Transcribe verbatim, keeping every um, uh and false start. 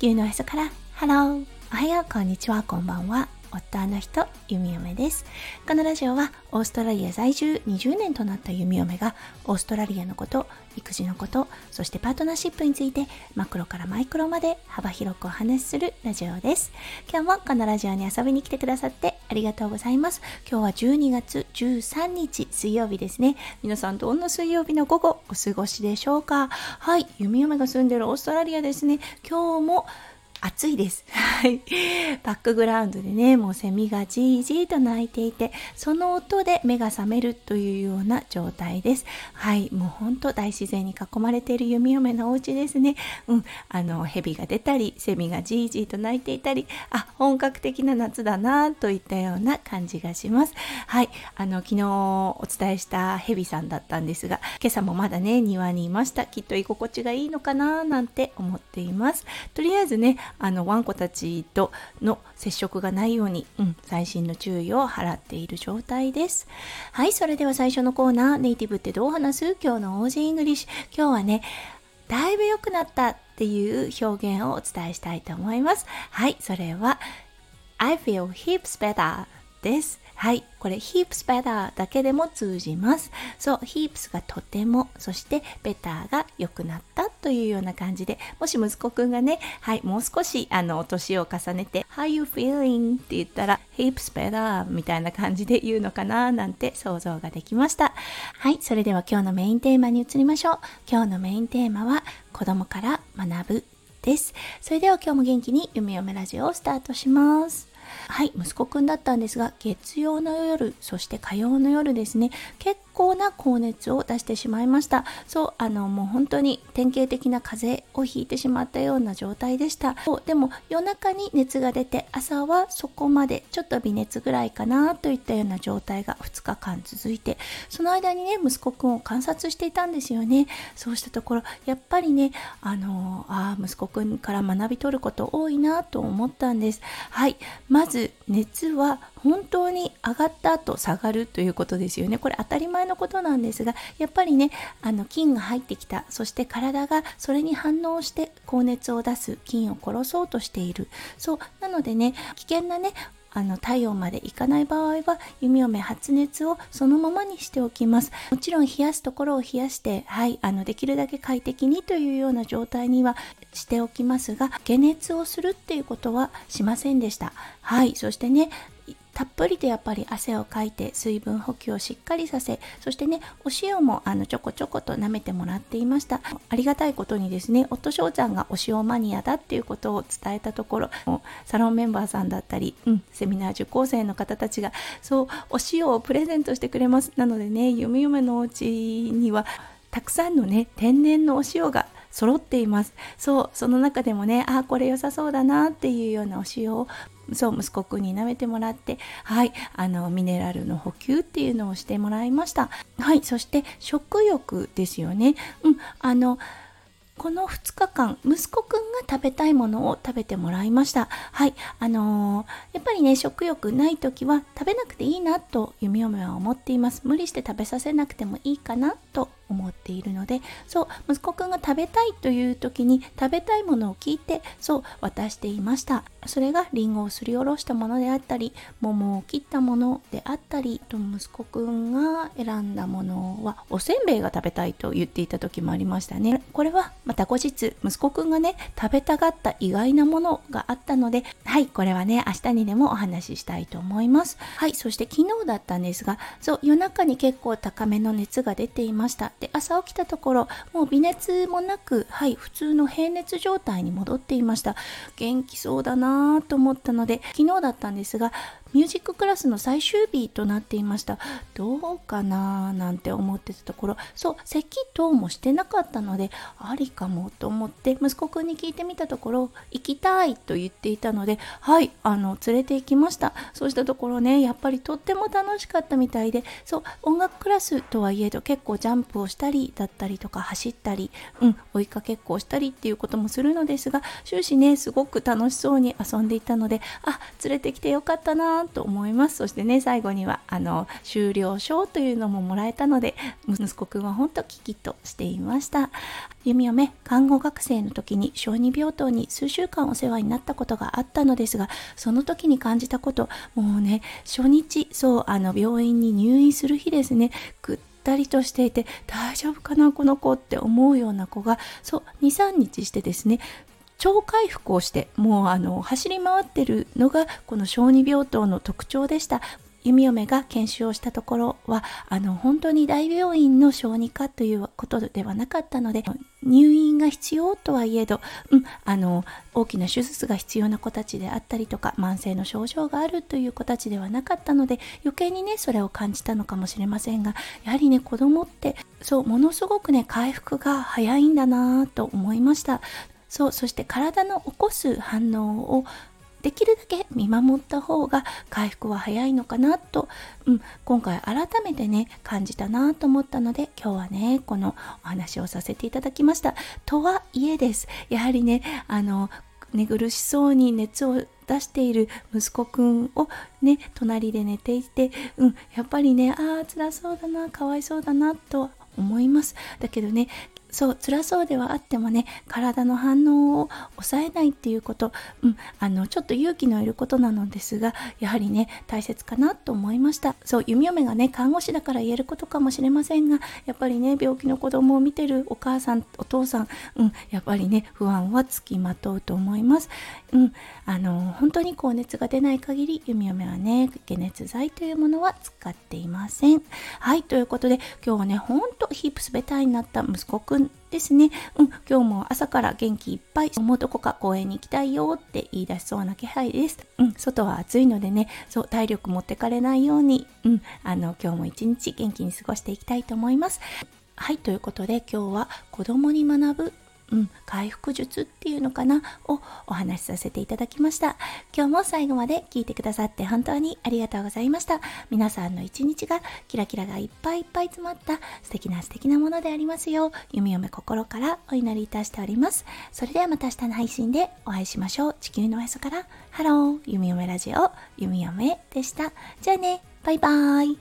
地球のへそからハロー、おはよう、こんにちは、こんばんは。夫あの人、ゆみよめです。このラジオはオーストラリア在住にじゅうねんとなったゆみよめがオーストラリアのこと、育児のこと、そしてパートナーシップについてマクロからマイクロまで幅広くお話しするラジオです。今日もこのラジオに遊びに来てくださってありがとうございます。今日はじゅうにがつじゅうさんにち水曜日ですね。皆さんどんな水曜日の午後お過ごしでしょうか。はい、ゆみよめが住んでるオーストラリアですね。今日も暑いです。はい。バックグラウンドでね、もうセミがじーじーと鳴いていて、その音で目が覚めるというような状態です。はい。もうほんと大自然に囲まれている弓嫁のお家ですね。うん。あの、蛇が出たり、セミがじーじーと鳴いていたり、あ、本格的な夏だなといったような感じがします。はい。あの、昨日お伝えした蛇さんだったんですが、今朝もまだね、庭にいました。きっと居心地がいいのかななんて思っています。とりあえずね、あのワンコたちとの接触がないように、うん、細心の注意を払っている状態です。はい、それでは最初のコーナー、ネイティブってどう話す、今日の オージー イングリッシュ。今日はね、だいぶ良くなったっていう表現をお伝えしたいと思います。はい、それは I feel heaps better です。はい、これ heaps better だけでも通じます。そう、 heaps がとても、そして better が良くなったというような感じで、もし息子くんがね、はい、もう少しあの年を重ねて How you feeling って言ったら heaps better みたいな感じで言うのかななんて想像ができました。はい、それでは今日のメインテーマに移りましょう。今日のメインテーマは子供から学ぶです。それでは今日も元気にゆみよめラジオをスタートします。はい、息子くんだったんですが、月曜の夜、そして火曜の夜ですね、結構な高熱を出してしまいました。そう、あのもう本当に典型的な風邪をひいてしまったような状態でした。そう、でも夜中に熱が出て、朝はそこまで、ちょっと微熱ぐらいかなといったような状態がふつかかん続いて、その間にね、息子くんを観察していたんですよね。そうしたところ、やっぱりね、あのあ息子くんから学び取ること多いなと思ったんです。はい、まず熱は本当に上がった後下がるということですよね。これ当たり前のことなんですが、やっぱりね、あの菌が入ってきた、そして体がそれに反応して高熱を出す、菌を殺そうとしている。そうなのでね、危険なね、あの体温までいかない場合は、弓嫁発熱をそのままにしておきます。もちろん冷やすところを冷やして、はい、あのできるだけ快適にというような状態にはしておきますが、解熱をするっていうことはしませんでした。はい、そしてね、たっぷりとやっぱり汗をかいて、水分補給をしっかりさせ、そしてね、お塩もあのちょこちょこと舐めてもらっていました。ありがたいことにですね、夫翔ちゃんがお塩マニアだっていうことを伝えたところ、サロンメンバーさんだったり、うん、セミナー受講生の方たちが、そう、お塩をプレゼントしてくれます。なのでね、ゆみゆめのお家にはたくさんのね、天然のお塩が揃っています。そう、その中でもね、あ、これ良さそうだなっていうようなお塩を、そう、息子くんに舐めてもらって、はい、あのミネラルの補給っていうのをしてもらいました。はい、そして食欲ですよね。うん、あのこのふつかかん、息子くんが食べたいものを食べてもらいました。はい、あのー、やっぱりね、食欲ないときは食べなくていいなと弓嫁は思っています。無理して食べさせなくてもいいかなと思っているので、そう、息子くんが食べたいという時に食べたいものを聞いて、そう、渡していました。それがリンゴをすりおろしたものであったり、桃を切ったものであったりと、息子くんが選んだものはおせんべいが食べたいと言っていた時もありましたね。これはまた後日、息子くんがね、食べたがった意外なものがあったので、はい、これはね、明日にでもお話ししたいと思います。はい、そして昨日だったんですが、そう、夜中に結構高めの熱が出ていました。で、朝起きたところ、もう微熱もなく、はい、普通の平熱状態に戻っていました。元気そうだなと思ったので、昨日だったんですが、ミュージッククラスの最終日となっていました。どうかななんて思ってたところ、そう、咳等もしてなかったので、ありかもと思って息子くんに聞いてみたところ、行きたいと言っていたので、はい、あの連れて行きました。そうしたところね、やっぱりとっても楽しかったみたいで、そう、音楽クラスとはいえど、結構ジャンプをしたりだったりとか、走ったり、うん、追いかけっこをしたりっていうこともするのですが、終始ね、すごく楽しそうに遊んでいたので、あ、連れてきてよかったななと思います。そしてね、最後にはあの終了証というのももらえたので、息子くんは本当キキとしていました。ゆみおめ、看護学生の時に小児病棟に数週間お世話になったことがあったのですが、その時に感じたこと、もうね、初日、そう、あの病院に入院する日ですね、ぐっぐったりとしていて、大丈夫かなこの子って思うような子が、そう にさんにちしてですね、超回復をして、もうあの走り回ってるのがこの小児病棟の特徴でした。弓嫁が研修をしたところは、あの本当に大病院の小児科ということではなかったので、入院が必要とはいえど、うん、あの大きな手術が必要な子たちであったりとか、慢性の症状があるという子たちではなかったので、余計にねそれを感じたのかもしれませんが、やはりね子供ってそうものすごくね回復が早いんだなと思いました。そう、そして体の起こす反応をできるだけ見守った方が回復は早いのかなと、うん、今回改めてね感じたなと思ったので、今日はねこのお話をさせていただきました。とはいえです、やはりねあの寝苦しそうに熱を出している息子くんをね隣で寝ていて、うん、やっぱりねああ辛そうだな、かわいそうだなと思います。だけどね、そう辛そうではあってもね、体の反応を抑えないっていうこと、うん、あのちょっと勇気のいることなのですが、やはりね大切かなと思いました。そう、弓嫁がね看護師だから言えることかもしれませんが、やっぱりね病気の子供を見てるお母さんお父さん、うん、やっぱりね不安はつきまとうと思います、うん、あの本当に高熱が出ない限り、弓嫁はね解熱剤というものは使っていません。はい、ということで今日はね本当heaps betterになった息子くんですね、うん、今日も朝から元気いっぱい、もうどこか公園に行きたいよって言い出しそうな気配です、うん、外は暑いのでね、そう体力持ってかれないように、うん、あの今日も一日元気に過ごしていきたいと思います。はい、ということで今日は子供に学ぶ、うん、回復術っていうのかなをお話しさせていただきました。今日も最後まで聞いてくださって本当にありがとうございました。皆さんの一日がキラキラがいっぱいいっぱい詰まった素敵な素敵なものでありますよう、弓嫁心からお祈りいたしております。それではまた明日の配信でお会いしましょう。地球のおへそからハロー、弓嫁ラジオ、弓嫁でした。じゃあね、バイバイ。